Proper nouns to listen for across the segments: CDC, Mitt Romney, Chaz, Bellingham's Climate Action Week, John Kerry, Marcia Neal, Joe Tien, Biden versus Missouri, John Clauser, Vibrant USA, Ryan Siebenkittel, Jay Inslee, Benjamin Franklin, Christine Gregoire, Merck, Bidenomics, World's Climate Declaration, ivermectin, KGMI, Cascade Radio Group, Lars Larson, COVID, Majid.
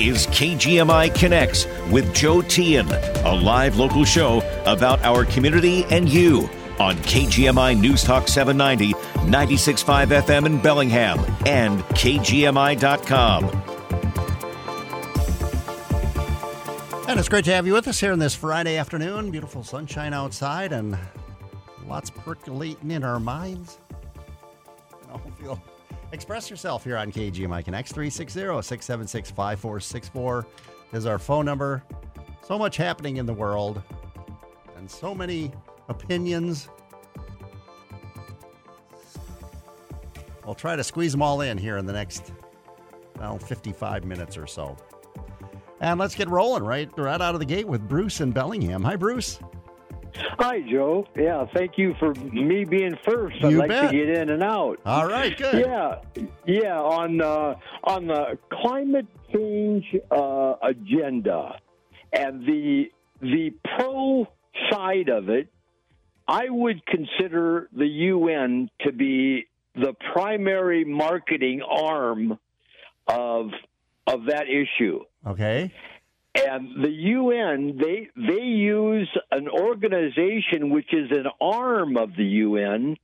is KGMI Connects with Joe Tien, a live local show about our community and you on KGMI News Talk 790, 96.5 FM in Bellingham and KGMI.com. And it's great to have you with us here on this Friday afternoon. Beautiful sunshine outside and lots percolating in our minds. Express yourself here on KGMI Connects. 360-676-5464 is our phone number. So much happening in the world and so many opinions. I'll try to squeeze them all in here in the next 55 minutes or so. And let's get rolling right out of the gate with Bruce in Bellingham. Hi, Bruce. Hi, Joe. Yeah, thank you for me being first. I'd like to get in and out. All right, good. Yeah. On the climate change agenda and the pro side of it, I would consider the UN to be the primary marketing arm of that issue. Okay. And the UN, they use an organization which is an arm of the UN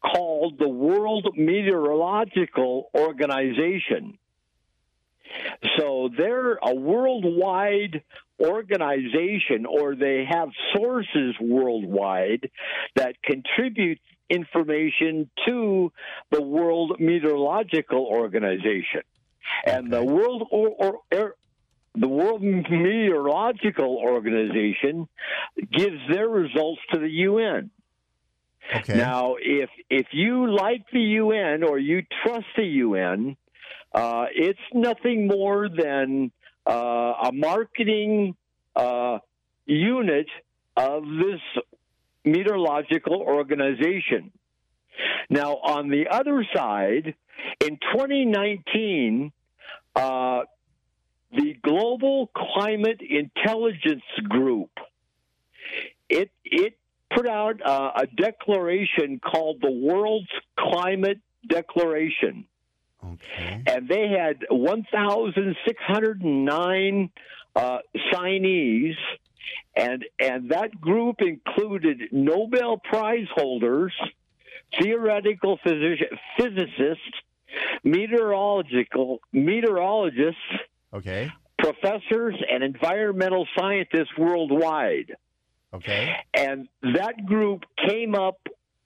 called the World Meteorological Organization. So they're a worldwide organization, or they have sources worldwide that contribute information to the World Meteorological Organization. And the World Meteorological Organization gives their results to the UN. Okay. Now, if you like the UN or you trust the UN, it's nothing more than a marketing unit of this meteorological organization. Now, on the other side, in 2019, the Global Climate Intelligence Group, it put out a declaration called the World's Climate Declaration. Okay. And they had 1,609 signees, and that group included Nobel Prize holders, theoretical physicists, meteorologists, okay, professors, and environmental scientists worldwide. Okay. And that group came up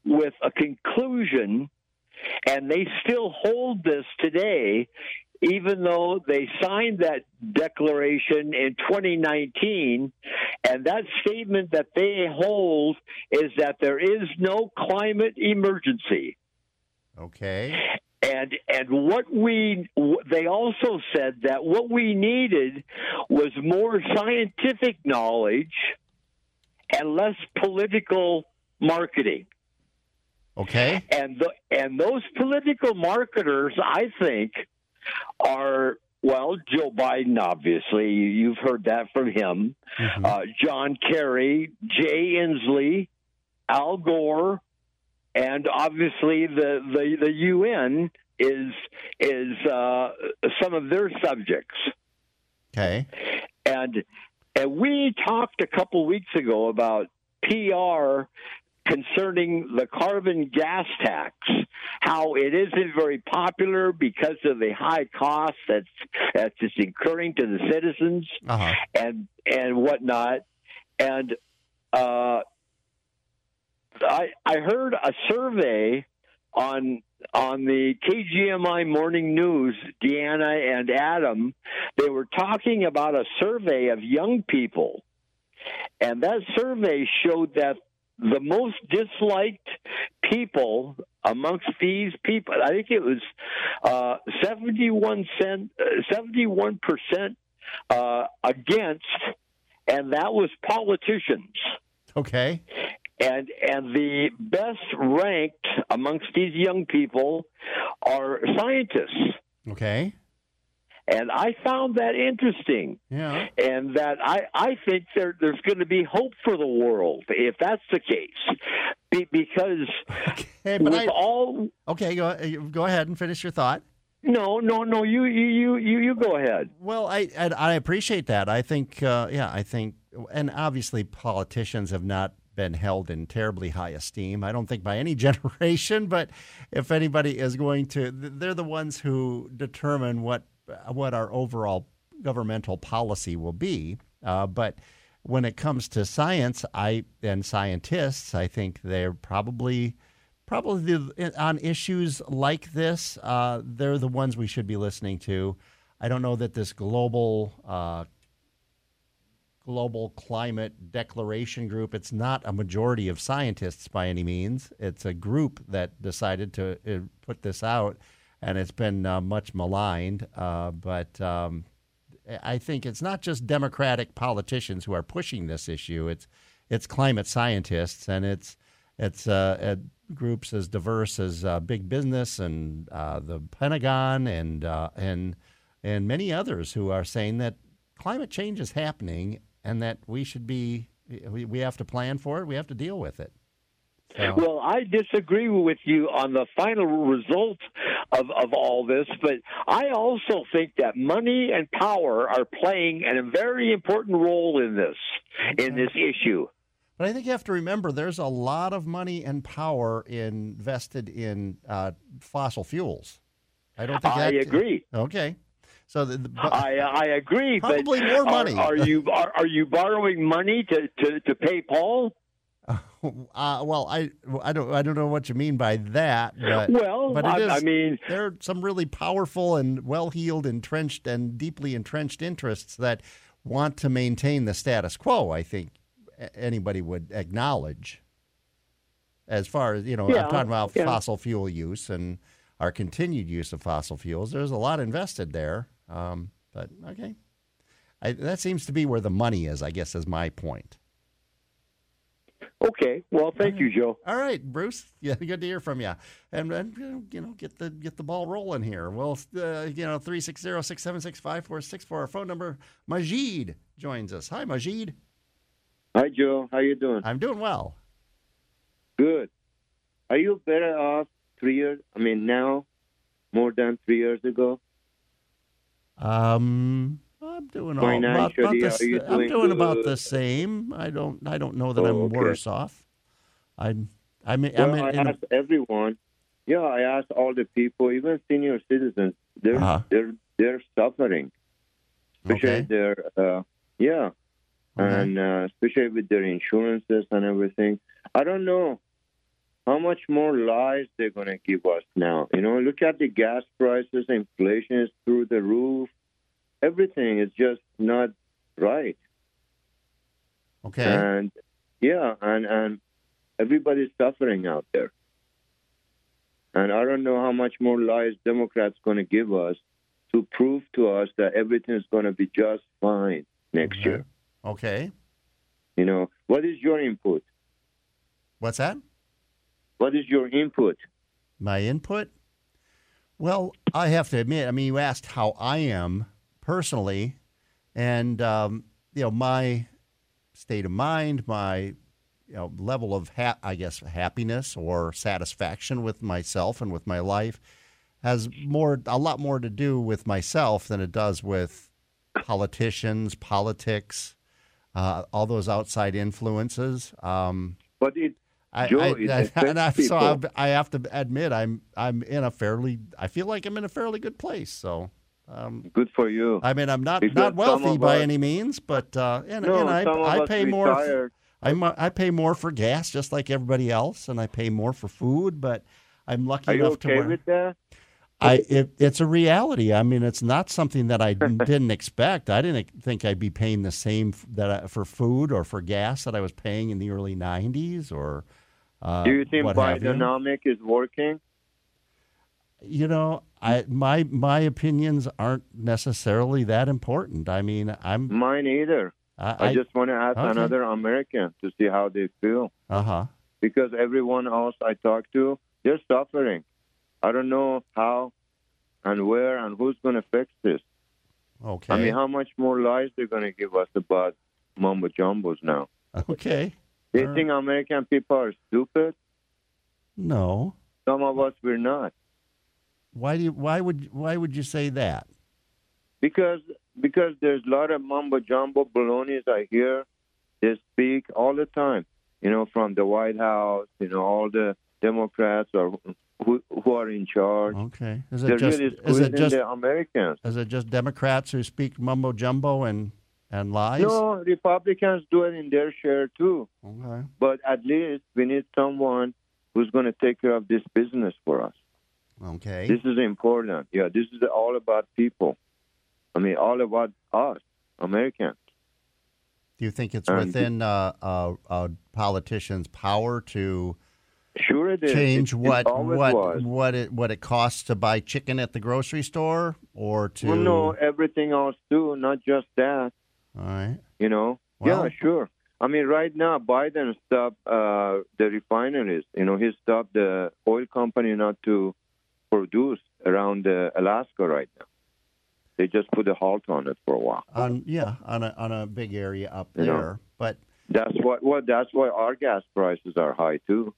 with a conclusion, and they still hold this today, even though they signed that declaration in 2019. And that statement that they hold is that there is no climate emergency. Okay. And they also said that what we needed was more scientific knowledge and less political marketing. Okay. And those political marketers, I think, are, well, Joe Biden, obviously. You've heard that from him. Mm-hmm. John Kerry, Jay Inslee, Al Gore. And obviously, the UN is some of their subjects. Okay. And we talked a couple weeks ago about PR concerning the carbon gas tax, how it isn't very popular because of the high cost that's just incurring to the citizens. Uh-huh. and whatnot. And I heard a survey on the KGMI Morning News, Deanna and Adam. They were talking about a survey of young people, and that survey showed that the most disliked people amongst these people, I think it was 71% against, and that was politicians. Okay. And the best ranked amongst these young people are scientists. Okay. And I found that interesting. Yeah. And that I think there's going to be hope for the world if that's the case. Because go ahead and finish your thought. No. You go ahead. Well, I appreciate that. I think, and obviously politicians have not been held in terribly high esteem, I don't think, by any generation. But if anybody is going to, they're the ones who determine what our overall governmental policy will be. But when it comes to science, scientists, I think they're probably on issues like this, they're the ones we should be listening to. I don't know that this Global Climate Declaration Group, it's not a majority of scientists by any means. It's a group that decided to put this out, and it's been much maligned. But I think it's not just Democratic politicians who are pushing this issue. It's climate scientists, and it's groups as diverse as big business and the Pentagon and many others who are saying that climate change is happening and that we have to plan for it. We have to deal with it. So. Well, I disagree with you on the final result of all this, but I also think that money and power are playing a very important role in this, in this issue. But I think you have to remember there's a lot of money and power invested in fossil fuels. I don't think I agree. Okay, so I agree. Probably but more money. Are you borrowing money to pay Paul? Well, I don't know what you mean by that. But there are some really powerful and well-heeled, entrenched, and deeply entrenched interests that want to maintain the status quo. I think anybody would acknowledge, as far as, I'm talking about fossil fuel use and our continued use of fossil fuels. There's a lot invested there, but okay. That seems to be where the money is, I guess, is my point. Okay. Well, thank you, Joe. All right, Bruce. Yeah, good to hear from you. And get the ball rolling here. Well, 360-676-5464, our phone number. Majid joins us. Hi, Majid. Hi, Joe. How you doing? I'm doing well. Good. Are you better off now, more than 3 years ago? I'm doing about the same. I don't know that I'm worse off. I asked everyone. Yeah, I asked all the people, even senior citizens. They're suffering, especially their. Okay. And especially with their insurances and everything. I don't know how much more lies they're going to give us now. Look at the gas prices. Inflation is through the roof. Everything is just not right. Okay. And, and everybody's suffering out there. And I don't know how much more lies Democrats going to give us to prove to us that everything is going to be just fine next year. Okay. What is your input? What's that? What is your input? My input? Well, I have to admit, you asked how I am personally, and, my state of mind, my level of, happiness or satisfaction with myself and with my life has a lot more to do with myself than it does with politicians, politics. All those outside influences. But it, Joe, I have to admit, I feel like I'm in a fairly good place. So good for you. I'm not wealthy by any means, but I pay more. I pay more for gas, just like everybody else, and I pay more for food. But I'm lucky enough to. Are you okay with that? It's a reality. It's not something that I didn't expect. I didn't think I'd be paying the same for food or for gas that I was paying in the early 90s or do you think Bidenomics is working? My opinions aren't necessarily that important. Mine either. I just want to ask another American to see how they feel. Uh-huh. Because everyone else I talk to, they're suffering. I don't know how and where and who's going to fix this. Okay. How much more lies they're going to give us about mumbo-jumbos now. Okay. They think American people are stupid? No. Some of us, we're not. Why would you say that? Because there's a lot of mumbo jumbo balonies I hear they speak all the time. You know, from the White House, you know, all the Democrats are who are in charge. Okay, is it just the Americans? Is it just Democrats who speak mumbo jumbo and lies? No, Republicans do it in their share too. Okay, but at least we need someone who's going to take care of this business for us. Okay, this is important. Yeah, this is all about people. I mean, all about us, Americans. Do you think it's within politicians' power to change what it costs to buy chicken at the grocery store, or to? Well, no, everything else too, not just that. All right. You know, well, yeah, sure. I mean, right now Biden stopped the refineries. You know, he stopped the oil company not to produce around Alaska right now. They just put a halt on it for a while. On a big area up there, you know, but that's why our gas prices are high too,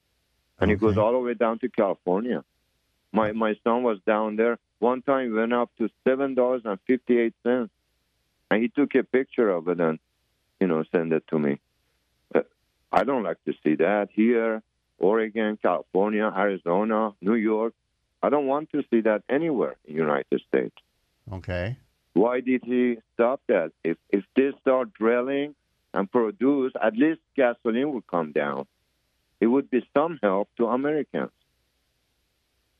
and okay. It goes all the way down to California. My son was down there one time. It went up to $7.58, and he took a picture of it and sent it to me. But I don't like to see that here, Oregon, California, Arizona, New York. I don't want to see that anywhere in the United States. Okay. Why did he stop that? If they start drilling and produce, at least gasoline would come down. It would be some help to Americans.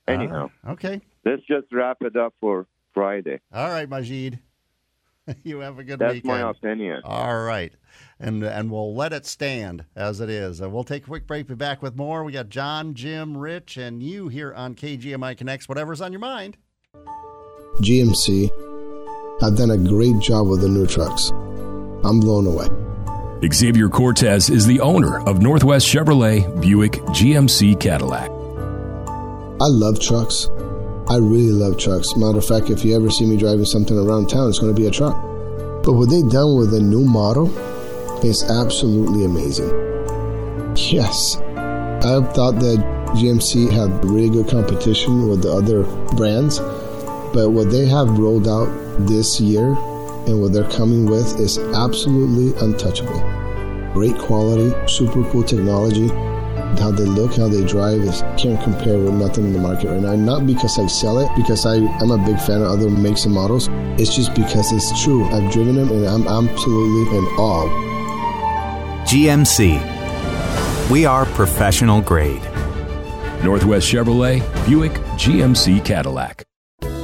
Anyhow. Okay. Let's just wrap it up for Friday. All right, Majid. You have a good weekend. That's my opinion. All right. And we'll let it stand as it is. We'll take a quick break. Be back with more. We got John, Jim, Rich, and you here on KGMI Connects. Whatever's on your mind. GMC have done a great job with the new trucks. I'm blown away. Xavier Cortez is the owner of Northwest Chevrolet, Buick, GMC, Cadillac. I love trucks. I really love trucks. Matter of fact, if you ever see me driving something around town, it's going to be a truck. But what they've done with the new model is absolutely amazing. Yes. I thought that GMC had really good competition with the other brands. But what they have rolled out this year and what they're coming with is absolutely untouchable. Great quality, super cool technology. How they look, how they drive is can't compare with nothing in the market right now. Not because I sell it, because I'm a big fan of other makes and models. It's just because it's true. I've driven them and I'm absolutely in awe. GMC. We are professional grade. Northwest Chevrolet, Buick, GMC, Cadillac.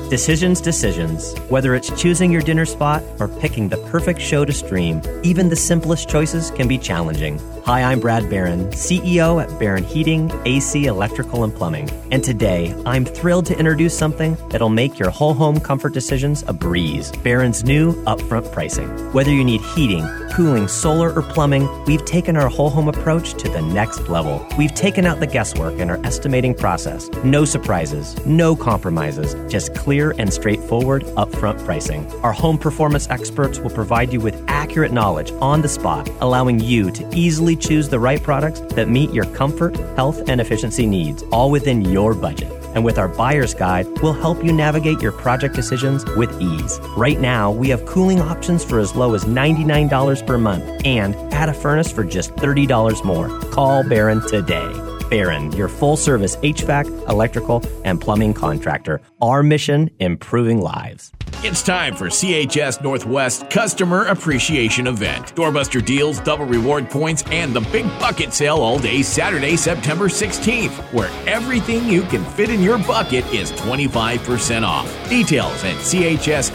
Decisions. Whether it's choosing your dinner spot or picking the perfect show to stream, even the simplest choices can be challenging. Hi, I'm Brad Barron, CEO at Barron Heating, AC, Electrical, and Plumbing. And today, I'm thrilled to introduce something that'll make your whole home comfort decisions a breeze. Barron's new upfront pricing. Whether you need heating, cooling, solar, or plumbing, we've taken our whole home approach to the next level. We've taken out the guesswork in our estimating process. No surprises, no compromises, just clear and straightforward upfront pricing. Our home performance experts will provide you with accurate knowledge on the spot, allowing you to easily choose the right products that meet your comfort, health, and efficiency needs, all within your budget. And with our buyer's guide, we'll help you navigate your project decisions with ease. Right now, we have cooling options for as low as $99 per month and add a furnace for just $30 more. Call Barron today. Barron, your full-service HVAC, electrical, and plumbing contractor. Our mission, improving lives. It's time for CHS Northwest Customer Appreciation Event. Doorbuster deals, double reward points, and the big bucket sale all day Saturday, September 16th, where everything you can fit in your bucket is 25% off. Details at chsnw.com.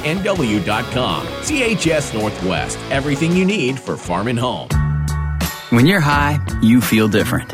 CHS Northwest, everything you need for farm and home. When you're high, you feel different.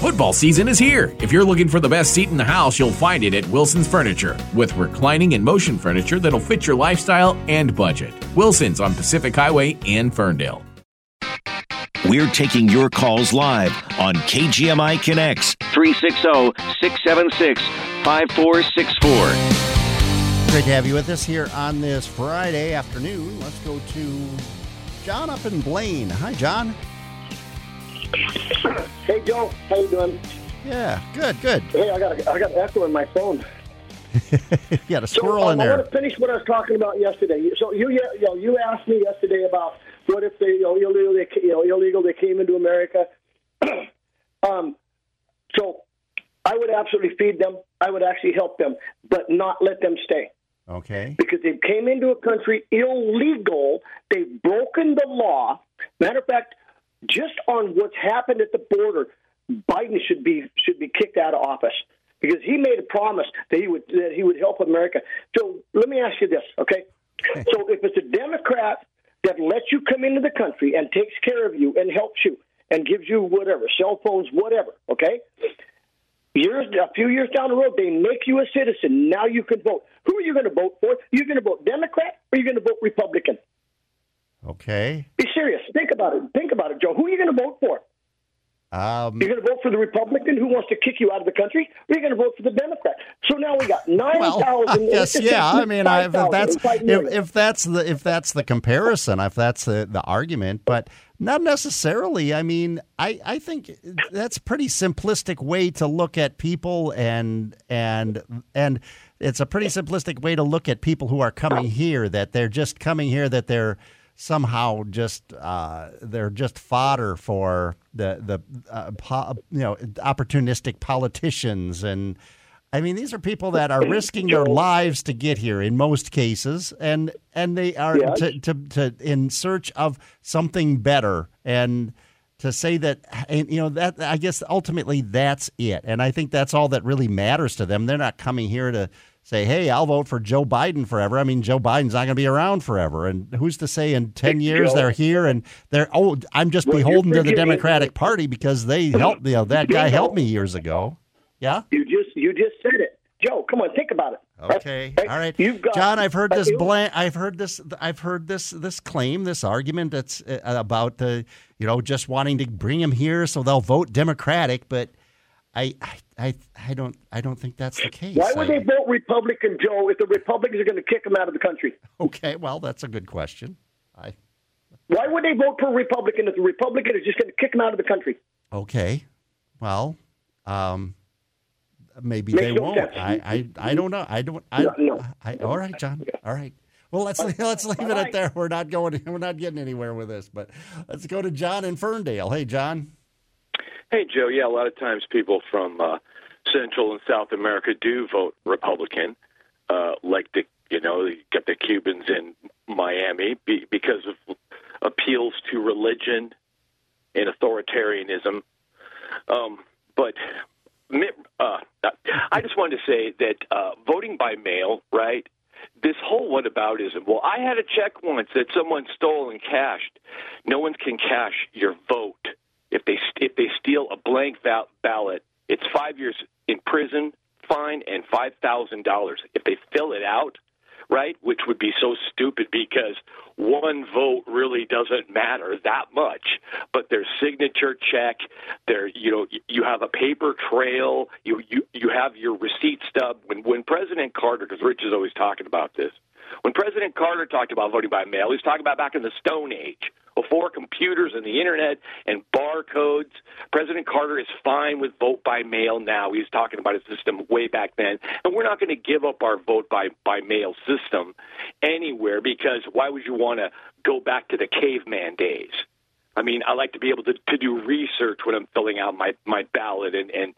Football season is here. If you're looking for the best seat in the house, you'll find it at Wilson's Furniture, with reclining and motion furniture that'll fit your lifestyle and budget. Wilson's on Pacific Highway in Ferndale. We're taking your calls live on KGMI Connects, 360-676-5464. Great to have you with us here on this Friday afternoon. Let's go to John up in Blaine. Hi, John. Hey, Joe. How you doing? Yeah, good. Hey, I got an echo in my phone. You got a squirrel in there. I want to finish what I was talking about yesterday. So you asked me yesterday about what if they came into America. So I would absolutely feed them. I would actually help them, but not let them stay. Okay. Because they came into a country illegal. They've broken the law. Matter of fact, just on what's happened at the border, Biden should be kicked out of office because he made a promise that he would help America. So let me ask you this, okay? So if it's a Democrat that lets you come into the country and takes care of you and helps you and gives you whatever, cell phones, whatever, okay? A few years down the road, they make you a citizen. Now you can vote. Who are you going to vote for? You're going to vote Democrat or you're going to vote Republican? Okay. Be serious. Think about it, Joe. Who are you going to vote for? You're going to vote for the Republican who wants to kick you out of the country, or you're going to vote for the Democrat? So now we got 9,000. Well, yes, yeah. I mean, if that's the comparison, if that's the argument, but not necessarily. I mean, I think that's a pretty simplistic way to look at people, and it's a pretty simplistic way to look at people who are coming here, that they're just coming here, that they're somehow just they're just fodder for the opportunistic politicians. And I mean, these are people that are risking their lives to get here in most cases, and they are to in search of something better. And to say that, and, you know, that I guess ultimately that's it. And I think that's all that really matters to them. They're not coming here to say, hey, I'll vote for Joe Biden forever. I mean, Joe Biden's not going to be around forever. And who's to say in 10 years they're here and they're, oh, I'm just beholden to the Democratic Party because they helped, you know, that guy helped me years ago. Yeah? You just said it. Joe, come on, think about it. Okay. Right? All right. John, I've heard this claim, this argument that's about the, you know, just wanting to bring him here so they'll vote Democratic, but I don't think that's the case. Why would they vote Republican, Joe, if the Republicans are going to kick them out of the country? Okay, well, that's a good question. Why would they vote for Republican if the Republican is just going to kick them out of the country? Okay, well, maybe they won't. I don't know. All right, John. All right. Well, let's leave it at there. We're not getting anywhere with this. But let's go to John in Ferndale. Hey, John. Hey, Joe. Yeah, a lot of times people from Central and South America do vote Republican, like you got the Cubans in Miami because of appeals to religion and authoritarianism. But I just wanted to say that voting by mail, right? This whole whataboutism. Well, I had a check once that someone stole and cashed. No one can cash your vote. If they steal a blank ballot, it's 5 years in prison, fine, and $5,000. If they fill it out, right, which would be so stupid because one vote really doesn't matter that much, but their signature check, you have a paper trail, you have your receipt stub. When President Carter, because Rich is always talking about this, when President Carter talked about voting by mail, he was talking about back in the Stone Age. Before computers and the internet and barcodes, President Carter is fine with vote by mail now. He's talking about a system way back then. And we're not going to give up our vote by mail system anywhere because why would you want to go back to the caveman days? I mean, I like to be able to do research when I'm filling out my ballot and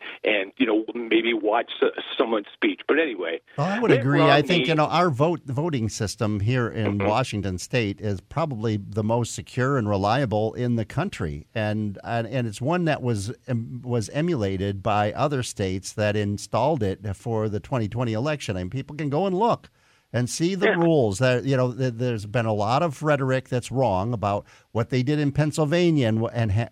you know, maybe watch someone's speech. But anyway. Well, I would agree. I think, you know, our voting system here in Washington State is probably the most secure and reliable in the country. And it's one that was emulated by other states that installed it for the 2020 election. I mean, people can go and look and see the rules. That, you know, there's been a lot of rhetoric that's wrong about what they did in Pennsylvania and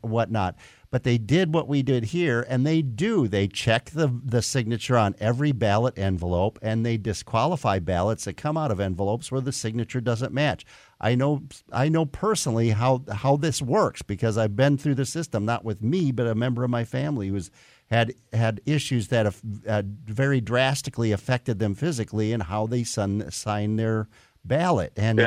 whatnot. But they did what we did here, and they do. They check the signature on every ballot envelope, and they disqualify ballots that come out of envelopes where the signature doesn't match. I know personally how this works because I've been through the system, not with me, but a member of my family who's had issues that have very drastically affected them physically and how they sign their ballot. And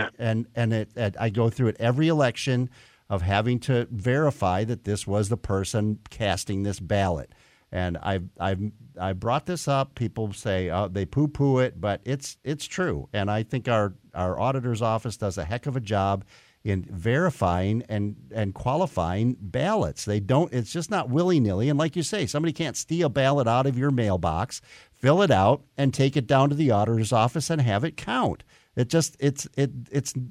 I go through it every election of having to verify that this was the person casting this ballot. And I brought this up. People say they poo-poo it, but it's true. And I think our auditor's office does a heck of a job in verifying and qualifying ballots. They don't. It's just not willy-nilly. And like you say, somebody can't steal a ballot out of your mailbox, fill it out, and take it down to the auditor's office and have it count. It just it's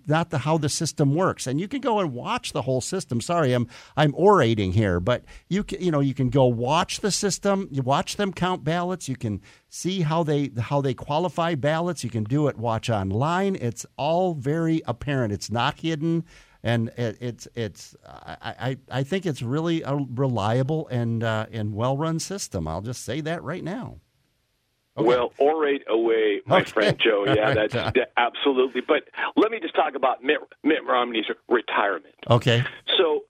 not how the system works, and you can go and watch the whole system. Sorry, I'm orating here, but you can go watch the system. You watch them count ballots. You can see how they qualify ballots. You can do it. Watch online. It's all very apparent. It's not hidden, and I think it's really a reliable and well-run system. I'll just say that right now. Okay. Well, orate away, my friend Joe. Yeah, right. That's absolutely. But let me just talk about Mitt Romney's retirement. Okay. So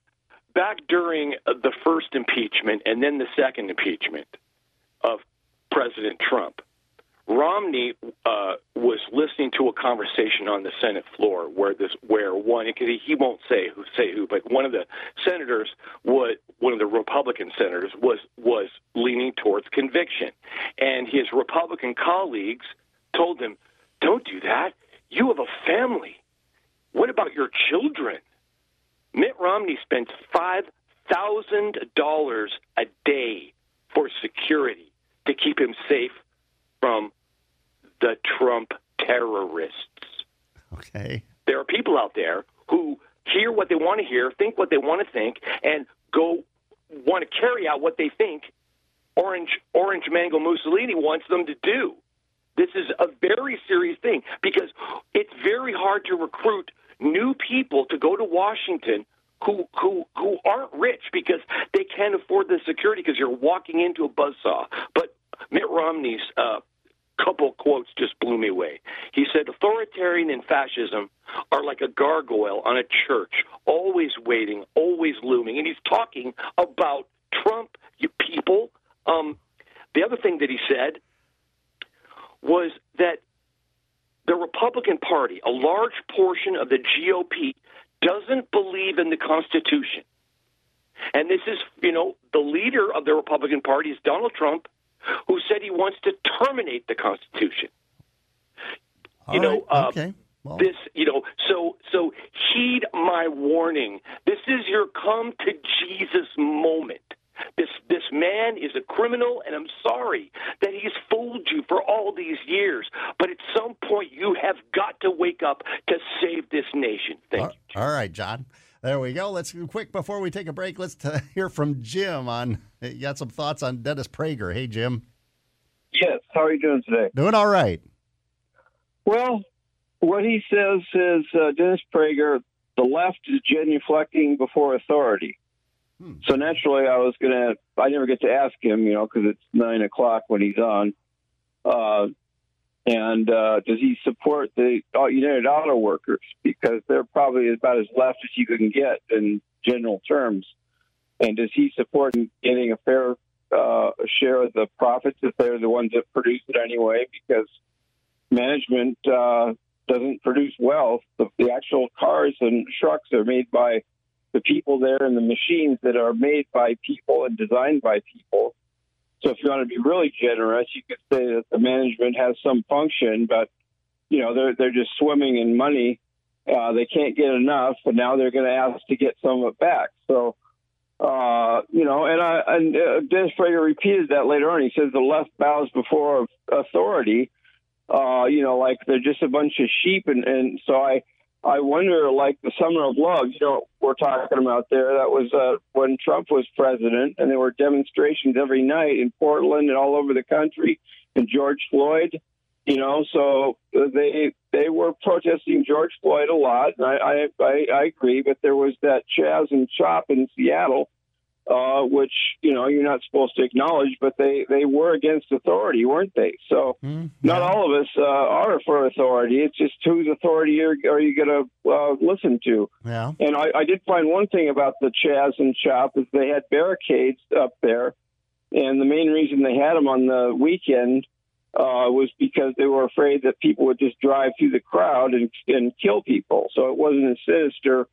back during the first impeachment and then the second impeachment of President Trump, Romney was listening to a conversation on the Senate floor where one, he won't say who, but one of the senators, one of the Republican senators, was leaning towards conviction, and his Republican colleagues told him, "Don't do that. You have a family. What about your children?" Mitt Romney spends $5,000 a day for security to keep him safe from the Trump terrorists. Okay. There are people out there who hear what they want to hear, think what they want to think, and want to carry out what they think Orange Mango Mussolini wants them to do. This is a very serious thing because it's very hard to recruit new people to go to Washington who aren't rich because they can't afford the security because you're walking into a buzzsaw. But Mitt Romney's couple quotes just blew me away. He said, "Authoritarian and fascism are like a gargoyle on a church, always waiting, always looming." And he's talking about Trump, you people. The other thing that he said was that the Republican Party, a large portion of the GOP, doesn't believe in the Constitution. And this is, the leader of the Republican Party is Donald Trump, who said he wants to terminate the Constitution. Okay. Well. This, so heed my warning. This is your come to Jesus moment. This man is a criminal, and I'm sorry that he's fooled you for all these years. But at some point, you have got to wake up to save this nation. Thank you. All right, John. There we go. Let's do quick before we take a break. Let's hear from Jim on. You got some thoughts on Dennis Prager? Hey, Jim. Yes. How are you doing today? Doing all right. Well, what he says is Dennis Prager. The left is genuflecting before authority. Hmm. So naturally, I never get to ask him, because it's 9 o'clock when he's on. And does he support the United Auto Workers? Because they're probably about as left as you can get in general terms. And does he support getting a fair share of the profits if they're the ones that produce it anyway? Because management doesn't produce wealth. The actual cars and trucks are made by the people there, and the machines that are made by people and designed by people. So if you want to be really generous, you could say that the management has some function, but they're just swimming in money. They can't get enough, and now they're going to ask to get some of it back. So and Dennis Prager repeated that later on. He says the left bows before authority. Like they're just a bunch of sheep, and so I wonder, like the Summer of Love, we're talking about there. That was when Trump was president, and there were demonstrations every night in Portland and all over the country, and George Floyd, so they were protesting George Floyd a lot, and I agree, but there was that Chaz and Chop in Seattle which, you know, you're not supposed to acknowledge, but they were against authority, weren't they? So not all of us are for authority. It's just whose authority are you going to listen to? Yeah. And I did find one thing about the Chaz and Chop is they had barricades up there, and the main reason they had them on the weekend was because they were afraid that people would just drive through the crowd and kill people. So it wasn't as sinister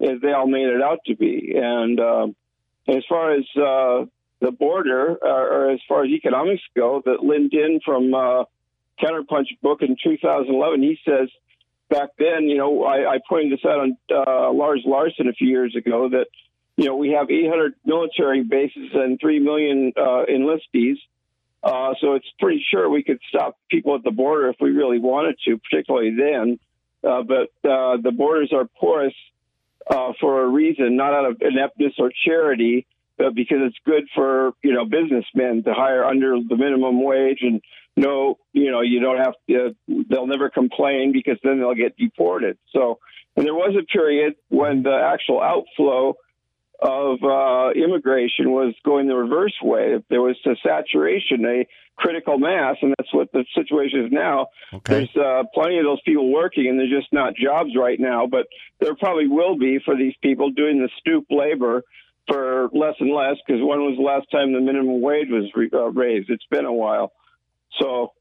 as they all made it out to be. And as far as the border, or as far as economics go, that Lynn Dinh from Counterpunch book in 2011, he says back then, you know, I pointed this out on Lars Larson a few years ago, that, you know, we have 800 military bases and 3 million enlistees. So it's pretty sure we could stop people at the border if we really wanted to, particularly then. But the borders are porous for a reason, not out of ineptness or charity, but because it's good for, you know, businessmen to hire under the minimum wage, and no, you know, you don't have to. They'll never complain because then they'll get deported. So, and there was a period when the actual outflow of immigration was going the reverse way. There was a saturation, a critical mass, and that's what the situation is now. Okay. There's plenty of those people working, and they're just not jobs right now, but there probably will be for these people doing the stoop labor for less and less, because when was the last time the minimum wage was raised? It's been a while. So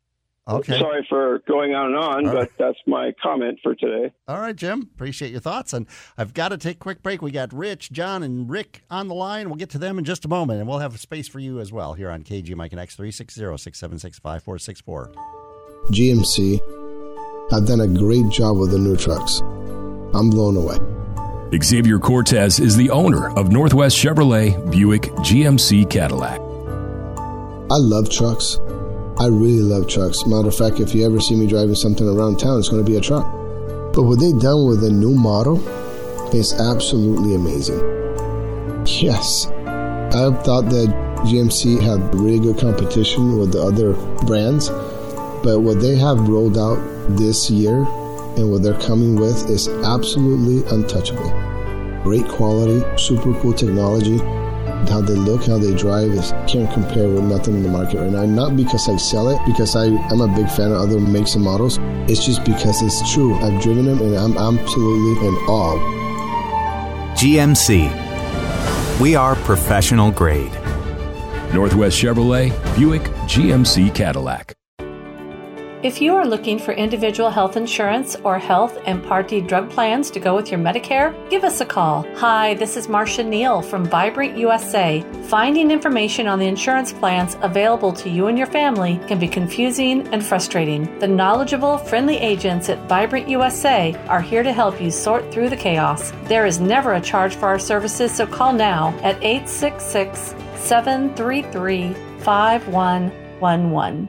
okay. Sorry for going on and on, all but right. That's my comment for today. All right, Jim. Appreciate your thoughts. And I've got to take a quick break. We got Rich, John, and Rick on the line. We'll get to them in just a moment, and we'll have space for you as well here on KGMI Connects 360-676-5464. GMC have done a great job with the new trucks. I'm blown away. Xavier Cortez is the owner of Northwest Chevrolet, Buick, GMC, Cadillac. I love trucks. I really love trucks. Matter of fact, if you ever see me driving something around town, it's going to be a truck. But what they've done with the new model is absolutely amazing. Yes, I thought that GMC had really good competition with the other brands, but what they have rolled out this year and what they're coming with is absolutely untouchable. Great quality, super cool technology. How they look, how they drive, is can't compare with nothing in the market right now. Not because I sell it, because I'm a big fan of other makes and models. It's just because it's true. I've driven them, and I'm absolutely in awe. GMC. We are professional grade. Northwest Chevrolet, Buick, GMC, Cadillac. If you are looking for individual health insurance or health and Part D drug plans to go with your Medicare, give us a call. Hi, this is Marcia Neal from Vibrant USA. Finding information on the insurance plans available to you and your family can be confusing and frustrating. The knowledgeable, friendly agents at Vibrant USA are here to help you sort through the chaos. There is never a charge for our services, so call now at 866-733-5111.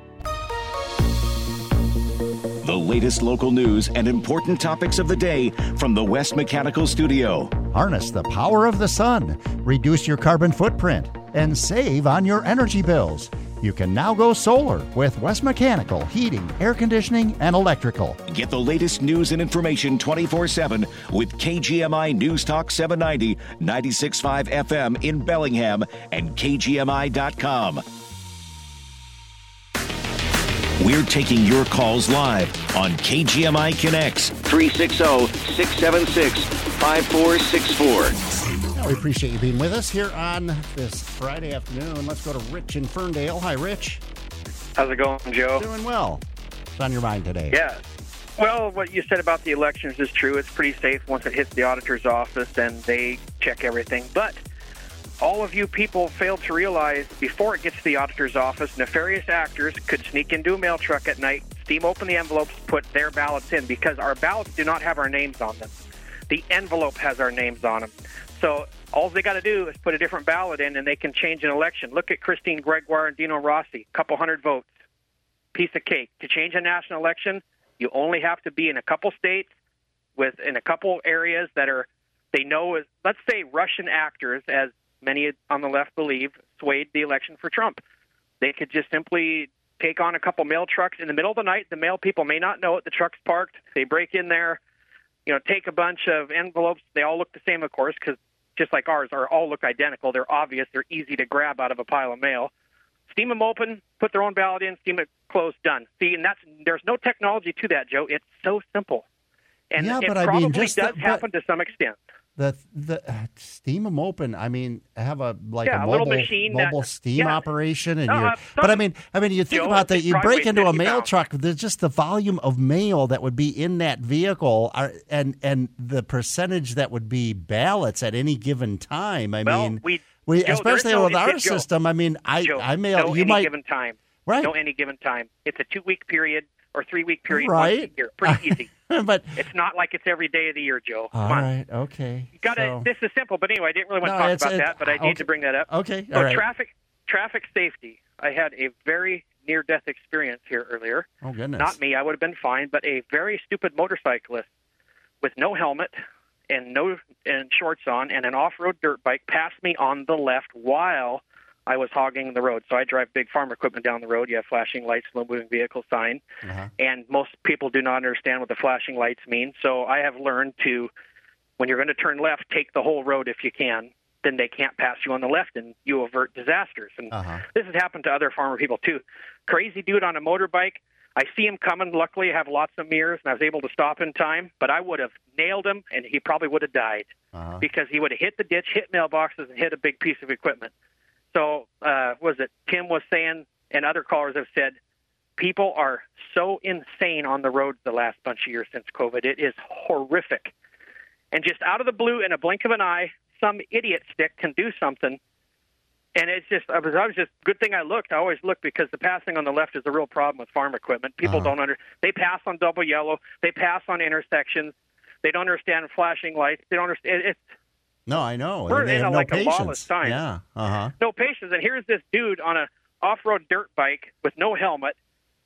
The latest local news and important topics of the day from the West Mechanical Studio. Harness the power of the sun, reduce your carbon footprint, and save on your energy bills. You can now go solar with West Mechanical Heating, Air Conditioning, and Electrical. Get the latest news and information 24/7 with KGMI News Talk 790, 96.5 FM in Bellingham and KGMI.com. We're taking your calls live on KGMI Connects, 360-676-5464. Well, we appreciate you being with us here on this Friday afternoon. Let's go to Rich in Ferndale. Hi, Rich. How's it going, Joe? Doing well. What's on your mind today? Yeah. Well, what you said about the elections is true. It's pretty safe once it hits the auditor's office and they check everything. But all of you people failed to realize before it gets to the auditor's office, nefarious actors could sneak into a mail truck at night, steam open the envelopes, put their ballots in, because our ballots do not have our names on them. The envelope has our names on them. So all they got to do is put a different ballot in, and they can change an election. Look at Christine Gregoire and Dino Rossi, a couple hundred votes, piece of cake. To change a national election, you only have to be in a couple states, in a couple areas that are, they know, is, let's say, Russian actors, as many on the left believe, swayed the election for Trump. They could just simply take on a couple mail trucks in the middle of the night. The mail people may not know it. The truck's parked. They break in there, you know, take a bunch of envelopes. They all look the same, of course, because just like ours, are all look identical. They're obvious. They're easy to grab out of a pile of mail. Steam them open, put their own ballot in, steam it closed, done. See, and there's no technology to that, Joe. It's so simple. And yeah, but it probably happen to some extent. Steam them open. I mean, have a mobile machine, mobile steam operation, and you think about that. You break into a mail truck. There's just the volume of mail that would be in that vehicle, and the percentage that would be ballots at any given time. Especially with our system. I mail. Any given time. It's a 2-week period or 3-week period. Right. Once a year. Pretty easy. But it's not like it's every day of the year, Joe. Come on. Right, okay. This is simple, but anyway, I didn't really want to talk about that, but I need to bring that up. Okay, all right. Traffic safety. I had a very near-death experience here earlier. Oh, goodness. Not me. I would have been fine, but a very stupid motorcyclist with no helmet and shorts on and an off-road dirt bike passed me on the left while I was hogging the road. So I drive big farm equipment down the road. You have flashing lights, slow-moving vehicle sign. Uh-huh. And most people do not understand what the flashing lights mean. So I have learned to, when you're going to turn left, take the whole road if you can. Then they can't pass you on the left, and you avert disasters. And This has happened to other farmer people, too. Crazy dude on a motorbike. I see him coming. Luckily, I have lots of mirrors, and I was able to stop in time. But I would have nailed him, and he probably would have died because he would have hit the ditch, hit mailboxes, and hit a big piece of equipment. So, Tim was saying, and other callers have said, people are so insane on the roads the last bunch of years since COVID. It is horrific. And just out of the blue, in a blink of an eye, some idiot stick can do something. And it's just, good thing I looked. I always look because the passing on the left is a real problem with farm equipment. People don't understand. They pass on double yellow. They pass on intersections. They don't understand flashing lights. They don't understand. No, I know. We're in a lawless time. Yeah. No patience. And here's this dude on an off-road dirt bike with no helmet.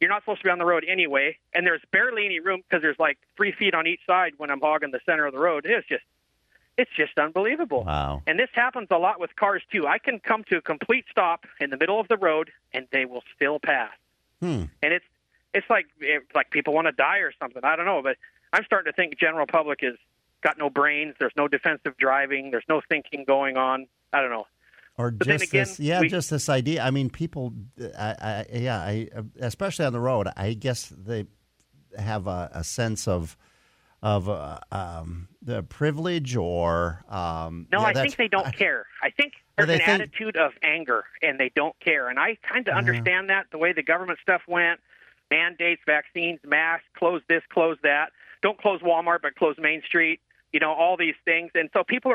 You're not supposed to be on the road anyway. And there's barely any room because there's like 3 feet on each side when I'm hogging the center of the road. It's just unbelievable. Wow. And this happens a lot with cars, too. I can come to a complete stop in the middle of the road, and they will still pass. And it's like people want to die or something. I don't know. But I'm starting to think the general public is got no brains. There's no defensive driving. There's no thinking going on. I don't know. Or but just again, just this idea. I mean, people, especially on the road, I guess they have a sense of the privilege or. I think they don't care. I think there's an attitude of anger, and they don't care. And I kind of understand that the way the government stuff went, mandates, vaccines, masks, close this, close that. Don't close Walmart, but close Main Street, all these things. And so people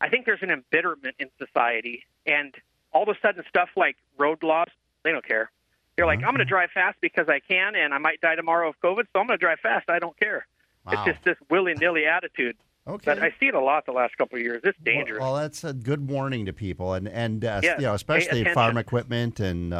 I think there's an embitterment in society. And all of a sudden stuff like road laws, they don't care. They're like, I'm going to drive fast because I can, and I might die tomorrow of COVID, so I'm going to drive fast. I don't care. Wow. It's just this willy-nilly attitude. Okay. But I see it a lot the last couple of years. It's dangerous. Well, that's a good warning to people, and especially farm equipment, and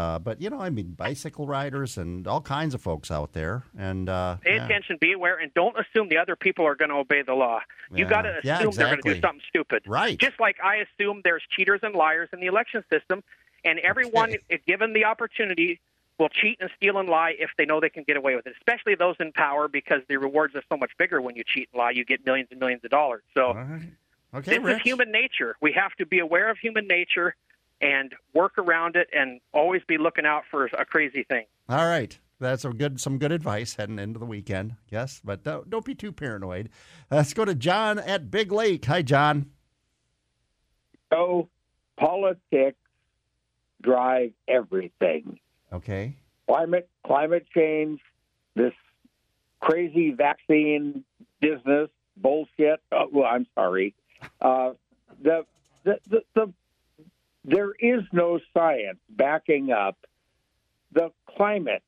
bicycle riders and all kinds of folks out there. And pay attention, be aware, and don't assume the other people are going to obey the law. Yeah. You got to assume they're going to do something stupid, right? Just like I assume there's cheaters and liars in the election system, and everyone, given the opportunity, will cheat and steal and lie if they know they can get away with it, especially those in power, because the rewards are so much bigger when you cheat and lie. You get millions and millions of dollars. So this is human nature. We have to be aware of human nature and work around it and always be looking out for a crazy thing. All right. That's some good advice heading into the weekend, yes, but don't be too paranoid. Let's go to John at Big Lake. Hi, John. So politics drive everything. Okay. Climate change, this crazy vaccine business bullshit. Oh, well, I'm sorry. There is no science backing up the climate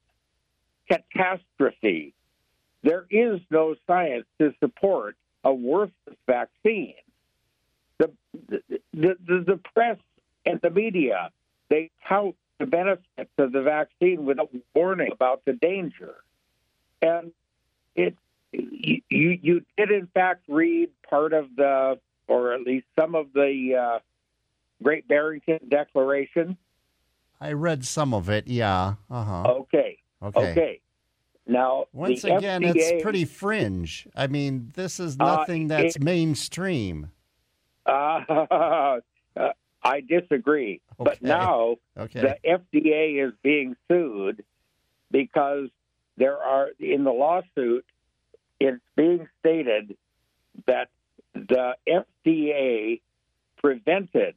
catastrophe. There is no science to support a worthless vaccine. The press and the media, they tout the benefits of the vaccine without warning about the danger. And you did, in fact, read part of the, or at least some of the Great Barrington Declaration? I read some of it, yeah. Okay. Now, once again, FDA, it's pretty fringe. I mean, this is nothing that's mainstream. I disagree. Okay. But now the FDA is being sued because there are, in the lawsuit, it's being stated that the FDA prevented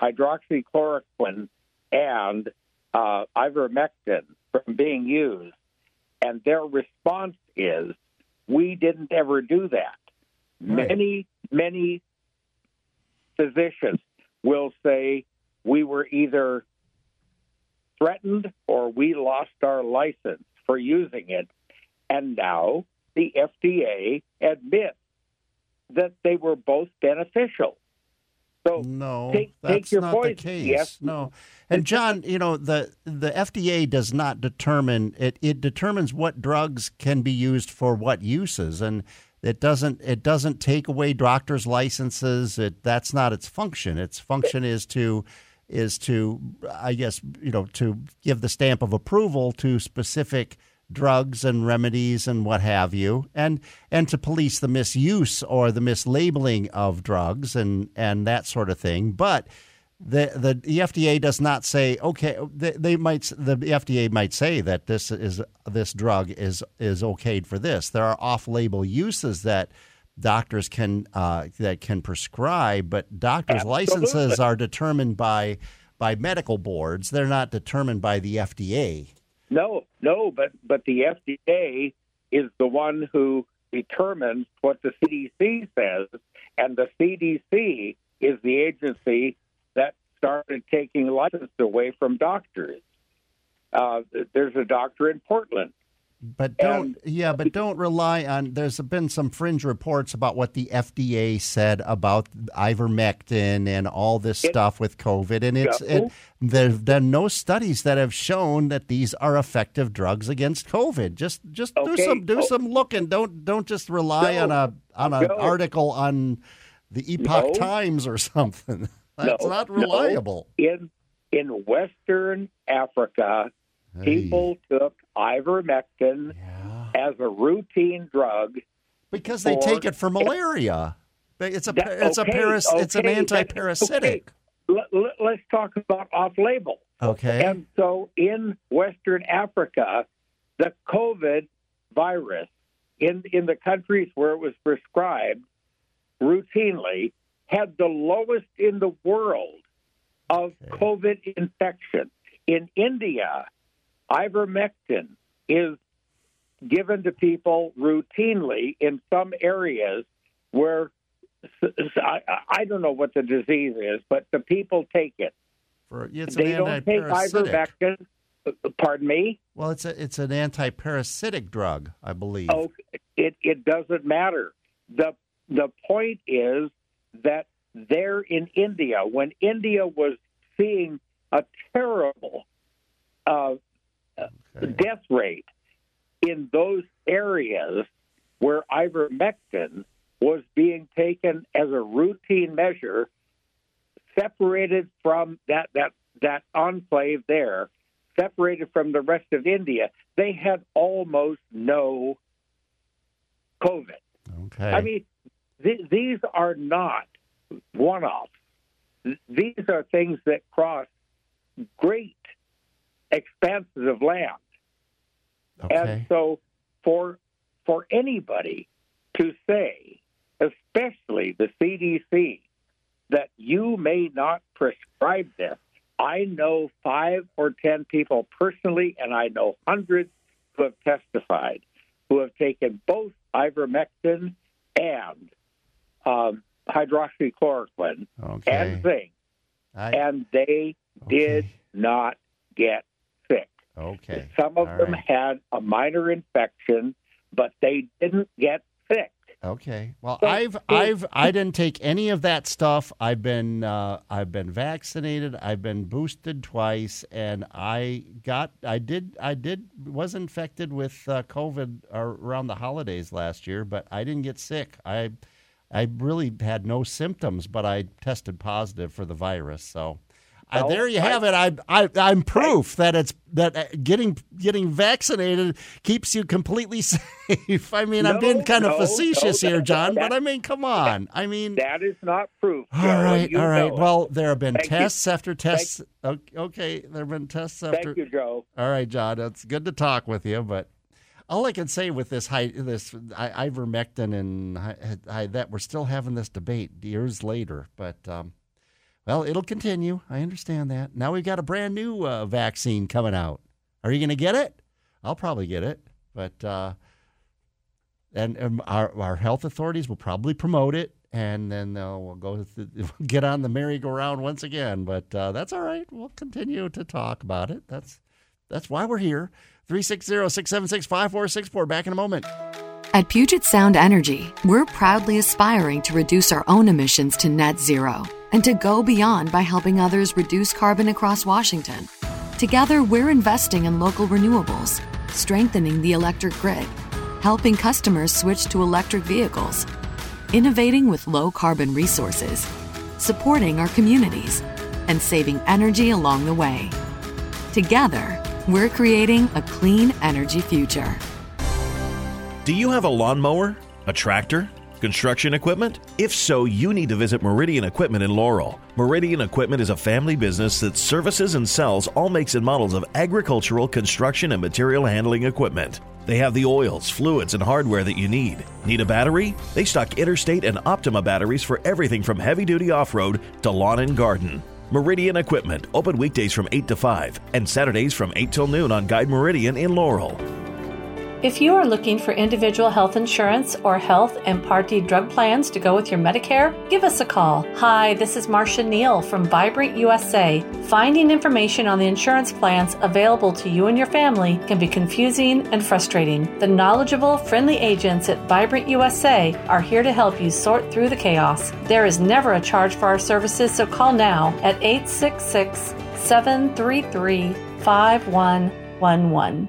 hydroxychloroquine and ivermectin from being used. And their response is, we didn't ever do that. Right. Many physicians will say we were either threatened or we lost our license for using it. And now the FDA admits that they were both beneficial. So take your point. The case. Yes. No. And John, you know, the FDA does not determine it. It determines what drugs can be used for what uses, and it doesn't take away doctors' licenses. That's not its function. Its function is to I guess, you know, to give the stamp of approval to specific drugs and remedies and what have you, and to police the misuse or the mislabeling of drugs and that sort of thing. But the FDA does not say, okay, the FDA might say that this drug is okayed for this. There are off-label uses that doctors can prescribe, but doctors' licenses are determined by medical boards. They're not determined by the FDA. No, but the FDA is the one who determines what the CDC says, and the CDC is the agency that started taking licenses away from doctors. There's a doctor in Portland. But don't rely on. There's been some fringe reports about what the FDA said about ivermectin and all this stuff with COVID, and there've been no studies that have shown that these are effective drugs against COVID. Just do some looking. Don't just rely on an article on the Epoch Times or something. That's not reliable. In Western Africa, people took ivermectin as a routine drug because they take it for malaria. It's an anti-parasitic. Okay. Let's talk about off-label. Okay. And so in Western Africa, the COVID virus in the countries where it was prescribed routinely had the lowest in the world of COVID infection. In India, ivermectin is given to people routinely in some areas where, I don't know what the disease is, but the people take it. They don't take ivermectin. Pardon me? Well, it's an anti-parasitic drug, I believe. Oh, it doesn't matter. The point is that there in India, when India was seeing a terrible death rate in those areas where ivermectin was being taken as a routine measure, separated from that enclave there, separated from the rest of India, they had almost no COVID. Okay. I mean, these are not one-offs. These are things that cross great expanses of land. Okay. And so for anybody to say, especially the CDC, that you may not prescribe this, I know 5 or 10 people personally, and I know hundreds who have testified, who have taken both ivermectin and hydroxychloroquine and zinc, and they did not get sick. Okay. Some of them had a minor infection, but they didn't get sick. Okay. Well, so I didn't take any of that stuff. I've been vaccinated. I've been boosted twice, and I was infected with COVID around the holidays last year, but I didn't get sick. I really had no symptoms, but I tested positive for the virus, so. There you have it. I'm proof that it's that getting vaccinated keeps you completely safe. I mean, I'm being kind of facetious here, John, but I mean, come on. I mean, that is not proof. All right. Well, there have been tests after tests. Okay, there have been tests after. Thank you, Joe. All right, John. It's good to talk with you, but all I can say with this ivermectin that we're still having this debate years later, but. Well, it'll continue. I understand that. Now we've got a brand new vaccine coming out. Are you going to get it? I'll probably get it, but and our health authorities will probably promote it, and then we'll go get on the merry-go-round once again. But that's all right. We'll continue to talk about it. That's why we're here. 360-676-5464. Back in a moment. At Puget Sound Energy, we're proudly aspiring to reduce our own emissions to net zero, and to go beyond by helping others reduce carbon across Washington. Together, we're investing in local renewables, strengthening the electric grid, helping customers switch to electric vehicles, innovating with low carbon resources, supporting our communities, and saving energy along the way. Together, we're creating a clean energy future. Do you have a lawnmower, a tractor, construction equipment? If so, you need to visit Meridian Equipment in Laurel. Meridian Equipment is a family business that services and sells all makes and models of agricultural, construction, and material handling equipment. They have the oils, fluids, and hardware that you need. Need a battery? They stock Interstate and Optima batteries for everything from heavy-duty off-road to lawn and garden. Meridian Equipment, open weekdays from 8 to 5 and Saturdays from 8 till noon on Guide Meridian in Laurel. If you are looking for individual health insurance or health and Part D drug plans to go with your Medicare, give us a call. Hi, this is Marcia Neal from Vibrant USA. Finding information on the insurance plans available to you and your family can be confusing and frustrating. The knowledgeable, friendly agents at Vibrant USA are here to help you sort through the chaos. There is never a charge for our services, so call now at 866-733-5111.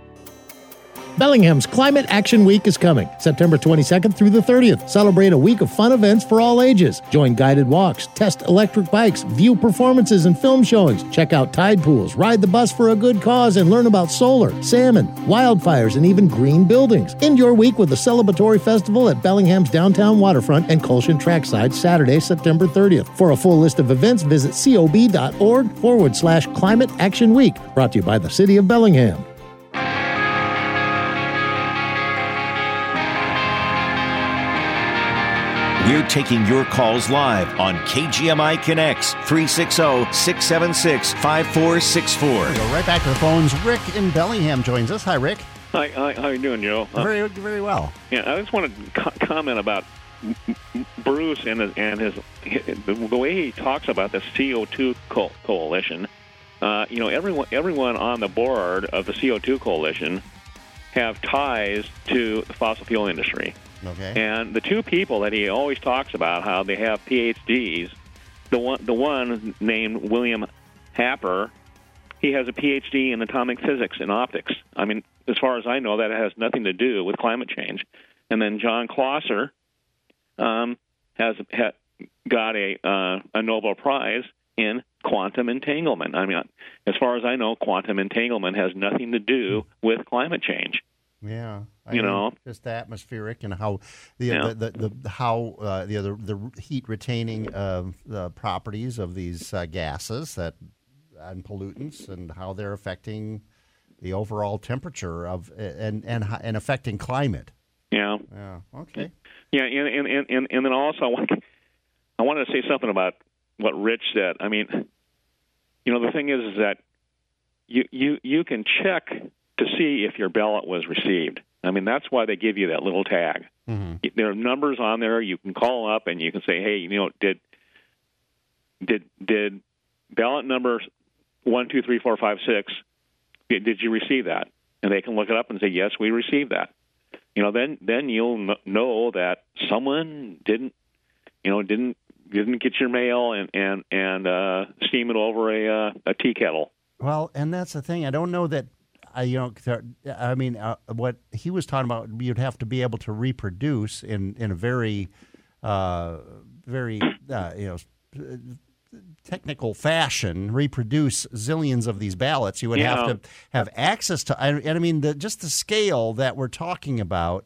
Bellingham's Climate Action Week is coming, September 22nd through the 30th. Celebrate a week of fun events for all ages. Join guided walks, test electric bikes, view performances and film showings, check out tide pools, ride the bus for a good cause, and learn about solar, salmon, wildfires, and even green buildings. End your week with a celebratory festival at Bellingham's Downtown Waterfront and Colshan Trackside, Saturday, September 30th. For a full list of events, visit cob.org/Climate Action Week. Brought to you by the City of Bellingham. We're taking your calls live on KGMI Connects, 360-676-5464. We'll go right back to the phones. Rick in Bellingham joins us. Hi, Rick. Hi. How are you doing, Joe? Very, very well. Yeah, I just want to comment about Bruce and his the way he talks about the CO2 coalition. You know, everyone on the board of the CO2 coalition have ties to the fossil fuel industry. Okay. And the two people that he always talks about, how they have PhDs, the one named William Happer, he has a PhD in atomic physics and optics. I mean, as far as I know, that has nothing to do with climate change. And then John Clauser got a Nobel Prize in quantum entanglement. I mean, as far as I know, quantum entanglement has nothing to do with climate change. Yeah, I mean, just the atmospheric and how the heat retaining the properties of these gases and pollutants and how they're affecting the overall temperature and affecting climate. Yeah. Yeah. Okay. Yeah, and then also I wanted to say something about what Rich said. I mean, you know, the thing is that you can check to see if your ballot was received. I mean, that's why they give you that little tag. Mm-hmm. There are numbers on there. You can call up and you can say, hey, you know, did ballot number 123456, did you receive that? And they can look it up and say, yes, we received that. You know, then you'll know that someone didn't get your mail and steam it over a tea kettle. Well, and that's the thing. I don't know that. What he was talking about, you'd have to be able to reproduce in a very, very technical fashion reproduce zillions of these ballots. You would have to have access to, and I mean, just the scale that we're talking about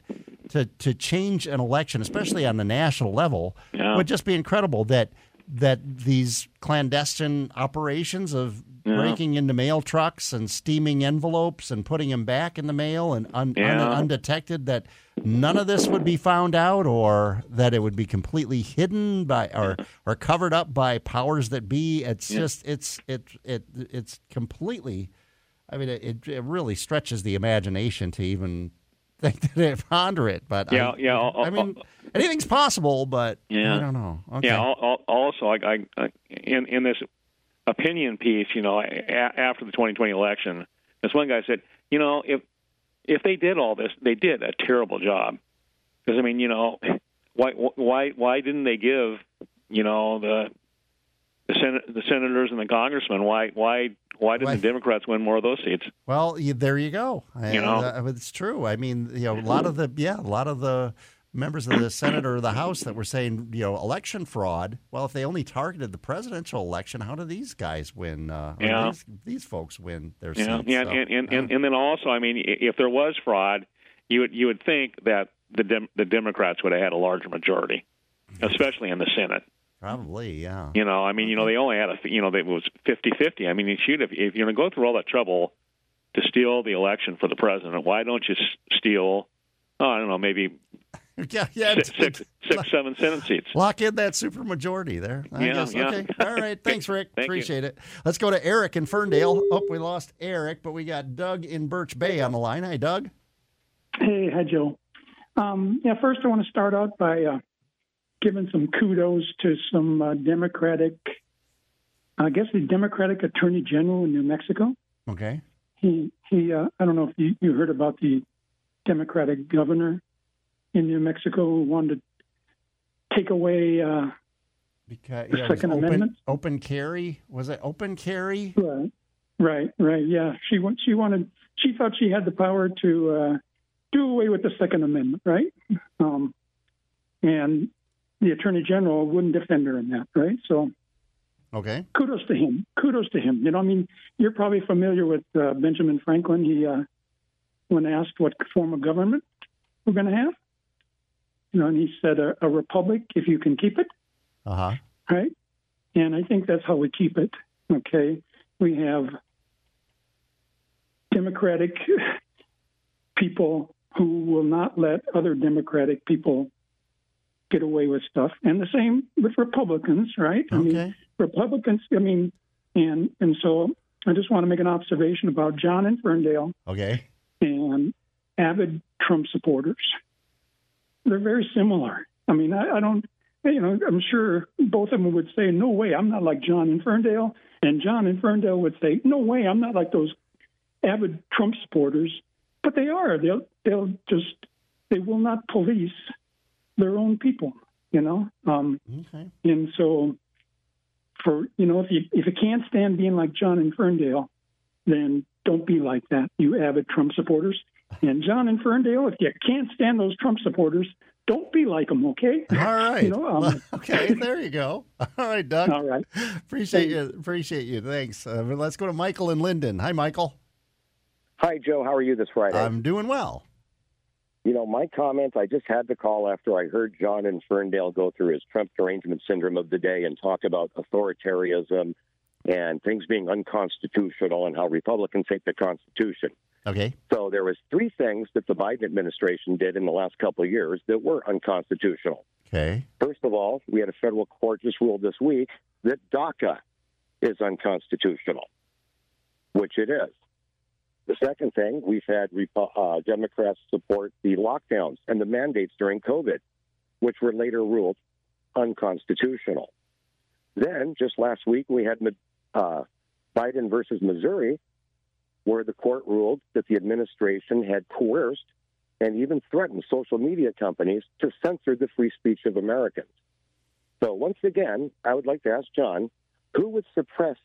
to change an election, especially on the national level, would just be incredible that these clandestine operations of breaking into mail trucks and steaming envelopes and putting them back in the mail and undetected, that none of this would be found out, or that it would be completely hidden by or covered up by powers that be. It's just it's completely. I mean, it really stretches the imagination to even think that ponder it. But I mean, anything's possible, but I don't know. Okay. Yeah. Also, I in this opinion piece, you know, after the 2020 election, this one guy said, you know, if they did all this, they did a terrible job. Because I mean, you know, why didn't they give, you know, the senators and the congressmen? Why didn't the Democrats win more of those seats? Well, there you go. You know, it's true. I mean, you know, a lot of the members of the Senate or the House that were saying, you know, election fraud. Well, if they only targeted the presidential election, how do these guys win? These folks win their seats. Yeah, so, and then also, I mean, if there was fraud, you would think that the Democrats would have had a larger majority, especially in the Senate. Probably, yeah. You know, I mean, you know, they only had it was 50-50. I mean, if you're going to go through all that trouble to steal the election for the president, why don't you steal? Oh, I don't know, maybe. Yeah, six, 7 Senate seats. Lock in that supermajority there. I guess. Yeah. Okay. All right. Thanks, Rick. Appreciate it. Let's go to Eric in Ferndale. Oh, we lost Eric, but we got Doug in Birch Bay on the line. Hi, Doug. Hey, hi, Joe. First I want to start out by giving some kudos to some the Democratic Attorney General in New Mexico. Okay. He I don't know if you heard about the Democratic governor in New Mexico who wanted to take away the Second Amendment. Open carry? Was it open carry? Right. Yeah, she thought she had the power to do away with the Second Amendment, right? And the Attorney General wouldn't defend her in that, right? So, okay. Kudos to him. You know, I mean, you're probably familiar with Benjamin Franklin. He, when asked what form of government we're going to have, you know, and he said a republic if you can keep it. Uh-huh. Right? And I think that's how we keep it, okay? We have Democratic people who will not let other Democratic people get away with stuff. And the same with Republicans, right? Okay. And so I just want to make an observation about John in Ferndale. Okay. And avid Trump supporters. They're very similar. I mean, I don't, you know, I'm sure both of them would say, no way, I'm not like John in Ferndale. And John in Ferndale would say, no way, I'm not like those avid Trump supporters. But they are. They will not police their own people, you know? Okay. And so, if you can't stand being like John in Ferndale, then don't be like that, you avid Trump supporters. And John in Ferndale, if you can't stand those Trump supporters, don't be like them, okay? All right. Okay, there you go. All right, Doug. All right. Appreciate you. Thanks. Let's go to Michael in Linden. Hi, Michael. Hi, Joe. How are you this Friday? I'm doing well. You know, my comment, I just had to call after I heard John in Ferndale go through his Trump derangement syndrome of the day and talk about authoritarianism and things being unconstitutional and how Republicans hate the Constitution. Okay. So there was 3 things that the Biden administration did in the last couple of years that were unconstitutional. Okay. First of all, we had a federal court just ruled this week that DACA is unconstitutional, which it is. The second thing, we've had Democrats support the lockdowns and the mandates during COVID, which were later ruled unconstitutional. Then, just last week, we had Biden versus Missouri, where the court ruled that the administration had coerced and even threatened social media companies to censor the free speech of Americans. So once again, I would like to ask John, who would suppress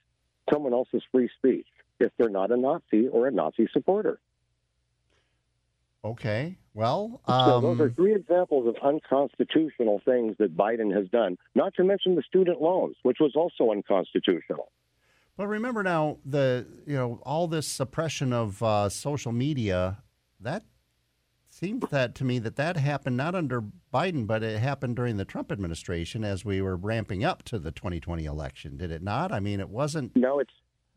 someone else's free speech if they're not a Nazi or a Nazi supporter? Okay. Well, so those are three examples of unconstitutional things that Biden has done, not to mention the student loans, which was also unconstitutional. But remember now, all this suppression of social media, that seems that to me that happened not under Biden, but it happened during the Trump administration as we were ramping up to the 2020 election. Did it not? I mean, it wasn't. No, it's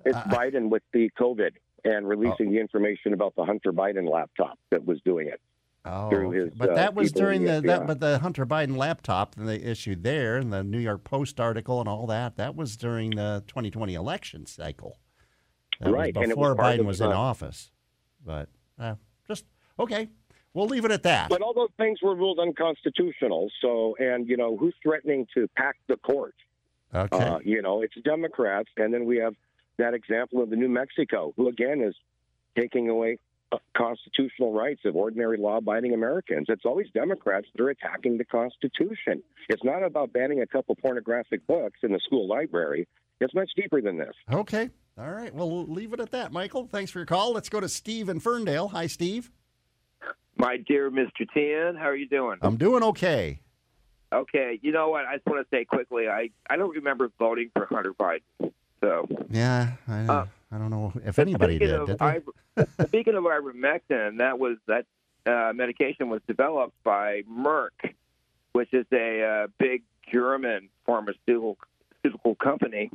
Biden with the COVID and releasing the information about the Hunter Biden laptop that was doing it. Oh, but that was during the Hunter Biden laptop and the issue there and the New York Post article and all that. That was during the 2020 election cycle. That right. Was before and Biden was in office. But okay, we'll leave it at that. But all those things were ruled unconstitutional. So, who's threatening to pack the court? Okay. It's Democrats. And then we have that example of the New Mexico, who again is taking away constitutional rights of ordinary law-abiding Americans. It's always Democrats that are attacking the Constitution. It's not about banning a couple pornographic books in the school library. It's much deeper than this. Okay. All right. Well, we'll leave it at that, Michael. Thanks for your call. Let's go to Steve in Ferndale. Hi, Steve. My dear Mr. Tien, how are you doing? I'm doing okay. Okay. You know what? I just want to say quickly, I don't remember voting for Hunter Biden. So yeah, I don't know if anybody did they? Speaking of ivermectin, that medication was developed by Merck, which is a big German pharmaceutical company.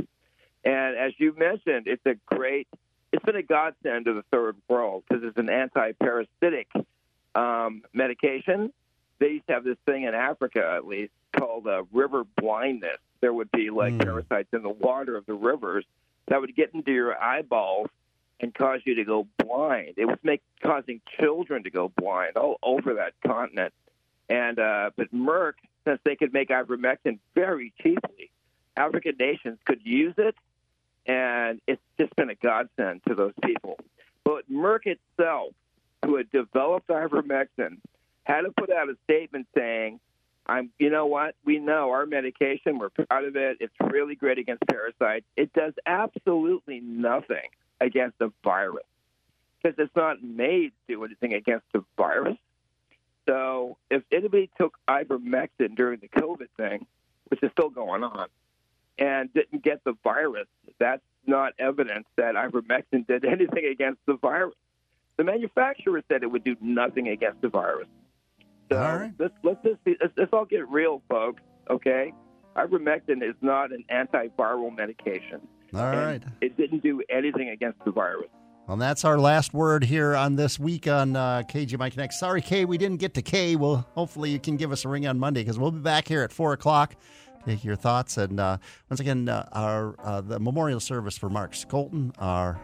And as you mentioned, it's been a godsend to the third world because it's an anti-parasitic medication. They used to have this thing in Africa, at least, called river blindness. There would be parasites in the water of the rivers that would get into your eyeballs and cause you to go blind. It was causing children to go blind all over that continent. And but Merck, since they could make ivermectin very cheaply, African nations could use it, and it's just been a godsend to those people. But Merck itself, who had developed ivermectin, had to put out a statement saying, you know what? We know our medication. We're proud of it. It's really great against parasites. It does absolutely nothing against the virus because it's not made to do anything against the virus. So if anybody took ivermectin during the COVID thing, which is still going on, and didn't get the virus, that's not evidence that ivermectin did anything against the virus. The manufacturer said it would do nothing against the virus. So all right. Let's all get real, folks, okay? Ivermectin is not an antiviral medication. All right. It didn't do anything against the virus. Well, that's our last word here on this week on KGMI Connect. Sorry, Kay, we didn't get to Kay. Well, hopefully you can give us a ring on Monday because we'll be back here at 4 o'clock. Take your thoughts. And once again, the memorial service for Mark Skolton, our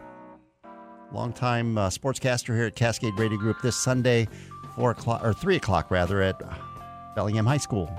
longtime sportscaster here at Cascade Radio Group this Sunday, 4 o'clock, or 3 o'clock rather, at Bellingham High School.